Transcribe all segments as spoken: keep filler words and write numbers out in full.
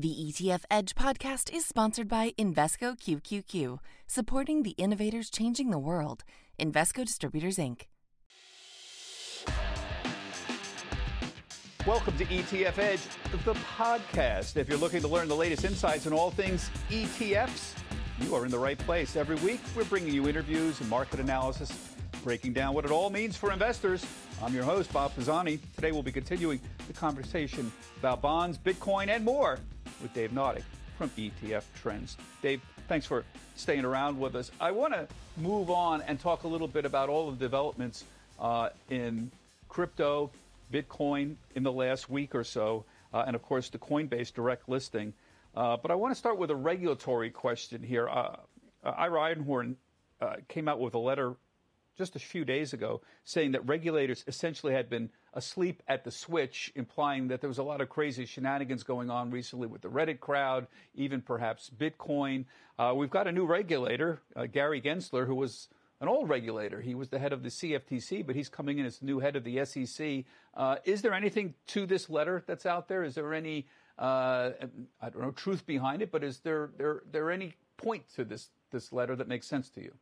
The E T F Edge podcast is sponsored by Invesco Q Q Q, supporting the innovators changing the world. Invesco Distributors, Incorporated. Welcome to E T F Edge, the podcast. If you're looking to learn the latest insights on all things E T Fs, you are in the right place. Every week, we're bringing you interviews and market analysis, breaking down what it all means for investors. I'm your host, Bob Pisani. Today, we'll be continuing the conversation about bonds, Bitcoin, and more with Dave Nadig from E T F Trends. Dave, thanks for staying around with us. I want to move on and talk a little bit about all of the developments uh, in crypto, Bitcoin in the last week or so, uh, and of course the Coinbase direct listing. Uh, but I want to start with a regulatory question here. Uh, uh, Ira Ironhorn uh, came out with a letter just a few days ago saying that regulators essentially had been asleep at the switch, implying that there was a lot of crazy shenanigans going on recently with the Reddit crowd, even perhaps Bitcoin. Uh, we've got a new regulator, uh, Gary Gensler, who was an old regulator. He was the head of the C F T C, but he's coming in as the new head of the S E C. Uh, is there anything to this letter that's out there? Is there any, uh, I don't know, truth behind it, but is there there, there any point to this, this letter that makes sense to you?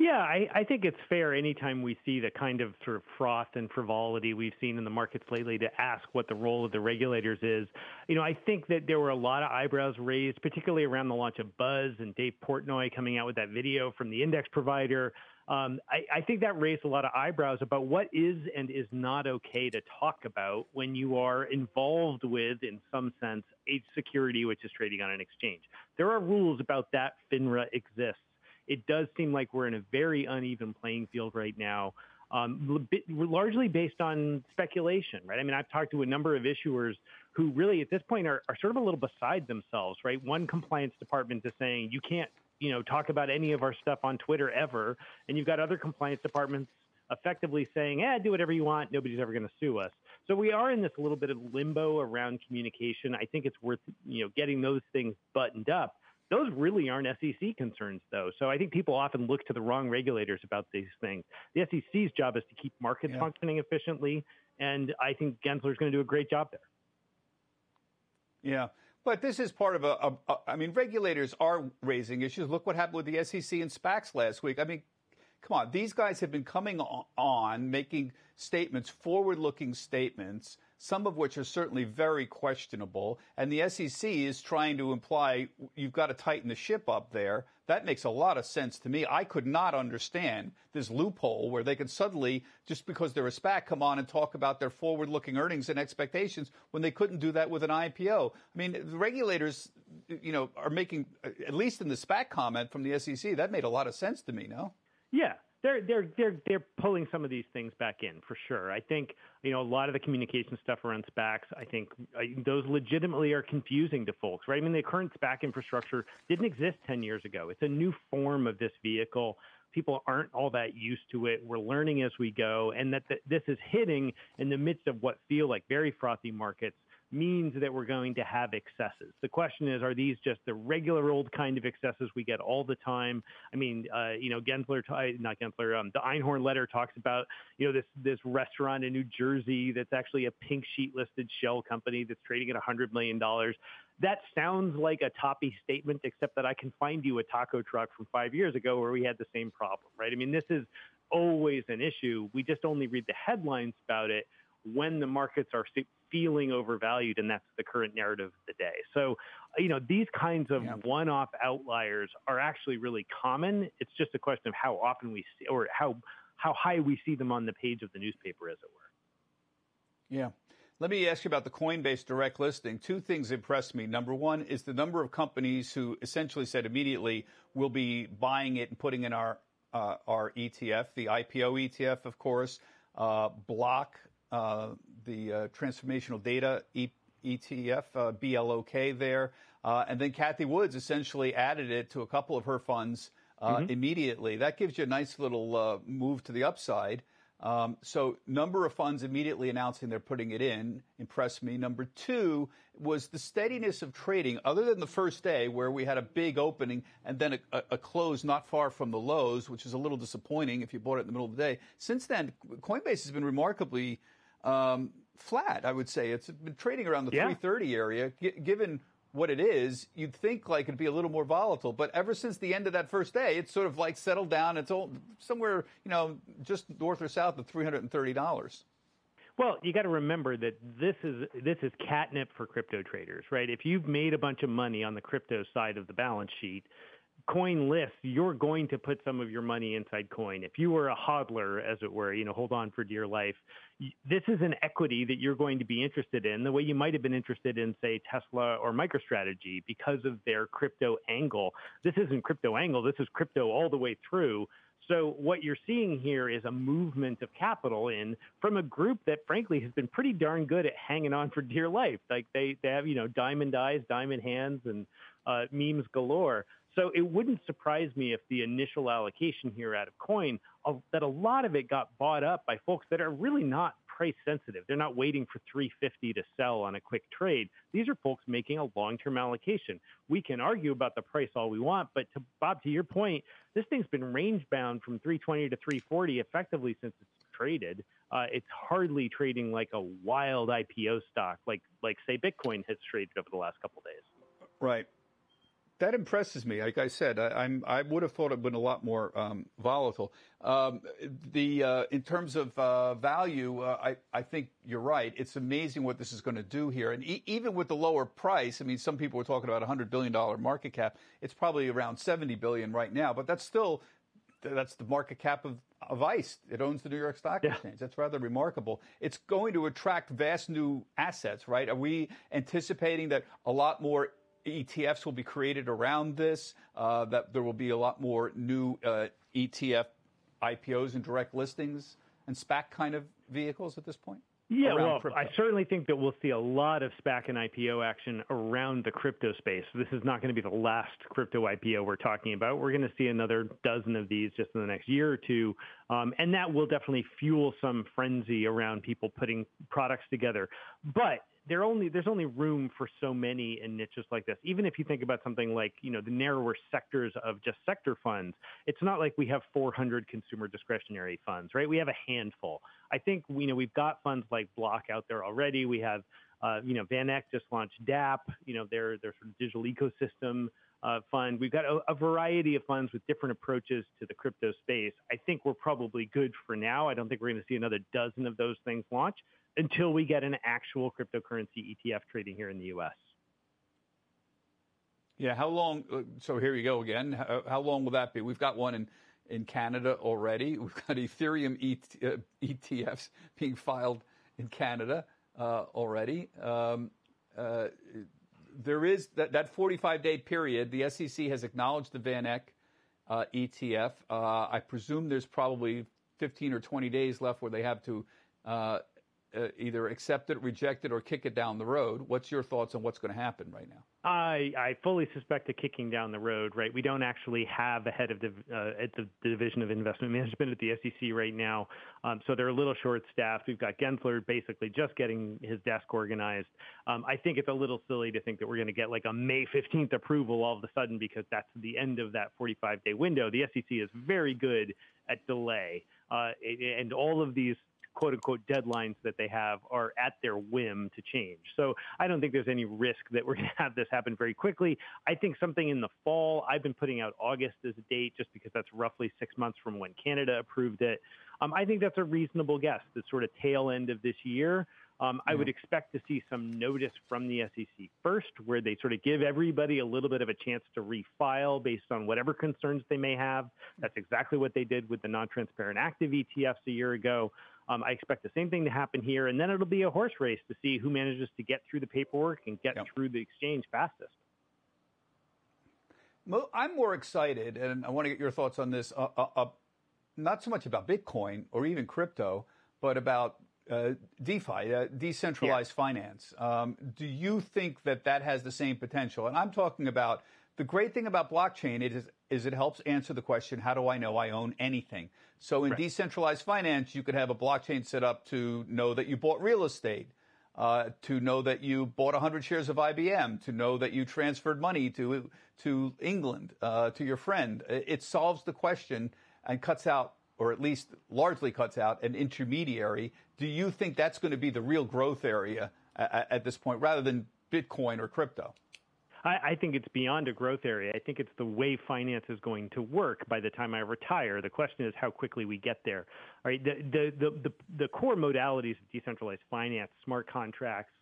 Yeah, I, I think it's fair anytime we see the kind of sort of froth and frivolity we've seen in the markets lately to ask what the role of the regulators is. You know, I think that there were a lot of eyebrows raised, particularly around the launch of Buzz and Dave Portnoy coming out with that video from the index provider. Um, I, I think that raised a lot of eyebrows about what is and is not okay to talk about when you are involved with, in some sense, a security which is trading on an exchange. There are rules about that. FINRA exists. It does seem like we're in a very uneven playing field right now, um, largely based on speculation, right? I mean, I've talked to a number of issuers who really at this point are, are sort of a little beside themselves, right? One compliance department is saying you can't, you know, talk about any of our stuff on Twitter ever. And you've got other compliance departments effectively saying, eh, do whatever you want. Nobody's ever going to sue us. So we are in this little bit of limbo around communication. I think it's worth, you know, getting those things buttoned up. Those really aren't S E C concerns, though. So I think people often look to the wrong regulators about these things. The S E C's job is to keep markets yeah. functioning efficiently, and I think Gensler's going to do a great job there. Yeah, but this is part of a, a, a... I mean, regulators are raising issues. Look what happened with the S E C and SPACs last week. I mean, come on. These guys have been coming on, making statements, forward-looking statements, some of which are certainly very questionable. And the S E C is trying to imply you've got to tighten the ship up there. That makes a lot of sense to me. I could not understand this loophole where they could suddenly, just because they're a SPAC, come on and talk about their forward-looking earnings and expectations when they couldn't do that with an I P O. I mean, the regulators, you know, are making, at least in the SPAC comment from the S E C, that made a lot of sense to me, no? Yeah. They're they're they're they're pulling some of these things back in for sure. I think you know a lot of the communication stuff around SPACs. I think I, those legitimately are confusing to folks, right? I mean, the current SPAC infrastructure didn't exist ten years ago. It's a new form of this vehicle. People aren't all that used to it. We're learning as we go, and that th- this is hitting in the midst of what feel like very frothy markets means that we're going to have excesses. The question is, are these just the regular old kind of excesses we get all the time? I mean, uh, you know, Gensler, not Gensler, um, the Einhorn letter talks about, you know, this this restaurant in New Jersey that's actually a pink sheet listed shell company that's trading at one hundred million dollars. That sounds like a toppy statement, except that I can find you a taco truck from five years ago where we had the same problem, right? I mean, this is always an issue. We just only read the headlines about it when the markets are feeling overvalued, and that's the current narrative of the day. So, you know, these kinds of yeah. one-off outliers are actually really common. It's just a question of how often we see, or how how high we see them on the page of the newspaper, as it were. Yeah. Let me ask you about the Coinbase direct listing. Two things impressed me. Number one is the number of companies who essentially said immediately, we'll be buying it and putting in our, uh, our E T F, the I P O E T F, of course, uh, BLOK, Uh, the uh, Transformational Data E T F, uh, B L O K there. Uh, and then Kathy Woods essentially added it to a couple of her funds uh, mm-hmm. immediately. That gives you a nice little uh, move to the upside. Um, so number of funds immediately announcing they're putting it in impressed me. Number two was the steadiness of trading, other than the first day where we had a big opening and then a, a, a close not far from the lows, which is a little disappointing if you bought it in the middle of the day. Since then, Coinbase has been remarkably Um, flat, I would say. It's been trading around the yeah. three thirty area, g- given what it is, you'd think like it'd be a little more volatile. But ever since the end of that first day, it's sort of like settled down. It's all somewhere, you know, just north or south of three hundred thirty dollars. Well, you got to remember that this is this is catnip for crypto traders, right? If you've made a bunch of money on the crypto side of the balance sheet, Coin lists, you're going to put some of your money inside Coin. If you were a hodler, as it were, you know, hold on for dear life, this is an equity that you're going to be interested in the way you might have been interested in, say, Tesla or MicroStrategy because of their crypto angle. This isn't crypto angle. This is crypto all the way through. So what you're seeing here is a movement of capital in from a group that, frankly, has been pretty darn good at hanging on for dear life. Like they, they have, you know, diamond eyes, diamond hands, and uh, memes galore. So it wouldn't surprise me if the initial allocation here out of Coin, that a lot of it got bought up by folks that are really not price sensitive. They're not waiting for three fifty to sell on a quick trade. These are folks making a long-term allocation. We can argue about the price all we want, but to Bob, to your point, this thing's been range bound from three twenty to three forty effectively since it's traded. Uh, it's hardly trading like a wild I P O stock, like like say Bitcoin has traded over the last couple of days. Right. That impresses me. Like I said, I, I'm, I would have thought it would have been a lot more um, volatile. Um, the uh, in terms of uh, value, uh, I, I think you're right. It's amazing what this is going to do here. And e- even with the lower price, I mean, some people were talking about a one hundred billion dollars market cap. It's probably around seventy billion dollars right now. But that's still that's the market cap of, of ICE. It owns the New York Stock yeah. Exchange. That's rather remarkable. It's going to attract vast new assets, right? Are we anticipating that a lot more E T Fs will be created around this, uh, that there will be a lot more new uh, E T F I P Os and direct listings and SPAC kind of vehicles at this point? Yeah, well, crypto. I certainly think that we'll see a lot of SPAC and I P O action around the crypto space. This is not going to be the last crypto I P O we're talking about. We're going to see another dozen of these just in the next year or two. Um, and that will definitely fuel some frenzy around people putting products together. But There only, there's only room for so many in niches like this. Even if you think about something like, you know, the narrower sectors of just sector funds, it's not like we have four hundred consumer discretionary funds, right? We have a handful. I think, you know, we've got funds like BLOK out there already. We have, uh, you know, VanEck just launched D A P, you know, their, their sort of digital ecosystem uh, fund. We've got a, a variety of funds with different approaches to the crypto space. I think we're probably good for now. I don't think we're going to see another dozen of those things launch until we get an actual cryptocurrency E T F trading here in the U S. Yeah, how long? So here you go again. How, how long will that be? We've got one in, in Canada already. We've got Ethereum E T, uh, E T Fs being filed in Canada uh, already. Um, uh, there is that, that forty-five day period. The S E C has acknowledged the VanEck uh, E T F. Uh, I presume there's probably fifteen or twenty days left where they have to Uh, Uh, either accept it, reject it, or kick it down the road. What's your thoughts on what's going to happen right now? I, I fully suspect a kicking down the road, right? We don't actually have a head of the, uh, at the Division of Investment Management at the S E C right now. Um, so they're a little short-staffed. We've got Gensler basically just getting his desk organized. Um, I think it's a little silly to think that we're going to get like a May fifteenth approval all of a sudden because that's the end of that forty-five day window. The S E C is very good at delay. Uh, and all of these quote-unquote deadlines that they have are at their whim to change. So I don't think there's any risk that we're going to have this happen very quickly. I think something in the fall. I've been putting out August as a date just because that's roughly six months from when Canada approved it. Um, I think that's a reasonable guess, the sort of tail end of this year. Um, I would expect to see some notice from the S E C first, where they sort of give everybody a little bit of a chance to refile based on whatever concerns they may have. That's exactly what they did with the non-transparent active E T Fs a year ago. Um, I expect the same thing to happen here, and then it'll be a horse race to see who manages to get through the paperwork and get yep. through the exchange fastest. Well, I'm more excited, and I want to get your thoughts on this, uh, uh, uh, not so much about Bitcoin or even crypto, but about Uh, DeFi, uh, decentralized yeah. finance. Um, do you think that that has the same potential? And I'm talking about the great thing about blockchain is, is it helps answer the question, how do I know I own anything? So in right. decentralized finance, you could have a blockchain set up to know that you bought real estate, uh, to know that you bought one hundred shares of I B M, to know that you transferred money to, to England, uh, to your friend. It solves the question and cuts out, or at least largely cuts out, an intermediary. Do you think that's going to be the real growth area at this point rather than Bitcoin or crypto? I, I think it's beyond a growth area. I think it's the way finance is going to work by the time I retire. The question is how quickly we get there. All right, the the the, the, the core modalities of decentralized finance, smart contracts,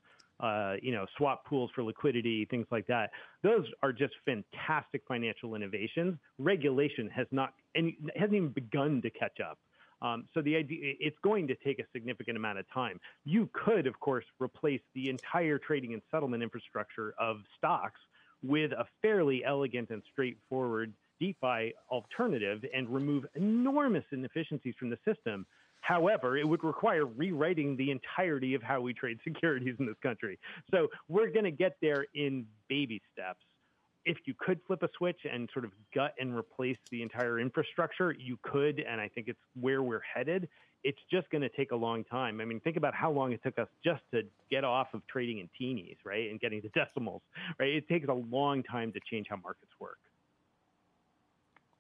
uh, you know, swap pools for liquidity, things like that. Those are just fantastic financial innovations. Regulation has not and hasn't even begun to catch up. Um, so the idea, it's going to take a significant amount of time. You could, of course, replace the entire trading and settlement infrastructure of stocks with a fairly elegant and straightforward DeFi alternative and remove enormous inefficiencies from the system. However, it would require rewriting the entirety of how we trade securities in this country. So we're going to get there in baby steps. If you could flip a switch and sort of gut and replace the entire infrastructure, you could, and I think it's where we're headed. It's just going to take a long time. I mean, think about how long it took us just to get off of trading in teenies, right, and getting to decimals, right? It takes a long time to change how markets work.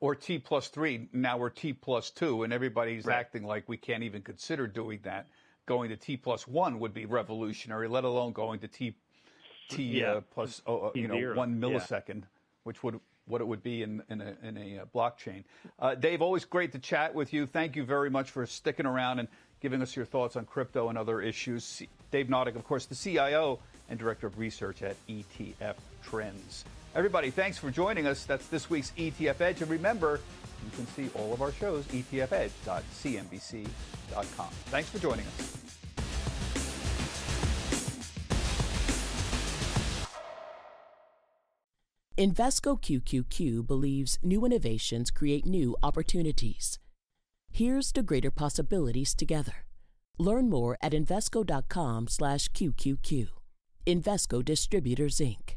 Or T plus three, now we're T plus two, and everybody's right. acting like we can't even consider doing that. Going to T plus one would be revolutionary, let alone going to T plus T yeah. uh, plus oh, uh, you know one millisecond, yeah. which would what it would be in in a, in a uh, blockchain. Uh, Dave, always great to chat with you. Thank you very much for sticking around and giving us your thoughts on crypto and other issues. C- Dave Nadig, of course, the C I O and Director of Research at E T F Trends. Everybody, thanks for joining us. That's this week's E T F Edge, and remember, you can see all of our shows E T F edge dot C N B C dot com. Thanks for joining us. Invesco Q Q Q believes new innovations create new opportunities. Here's to greater possibilities together. Learn more at Invesco dot com slash Q Q Q. Invesco Distributors, Incorporated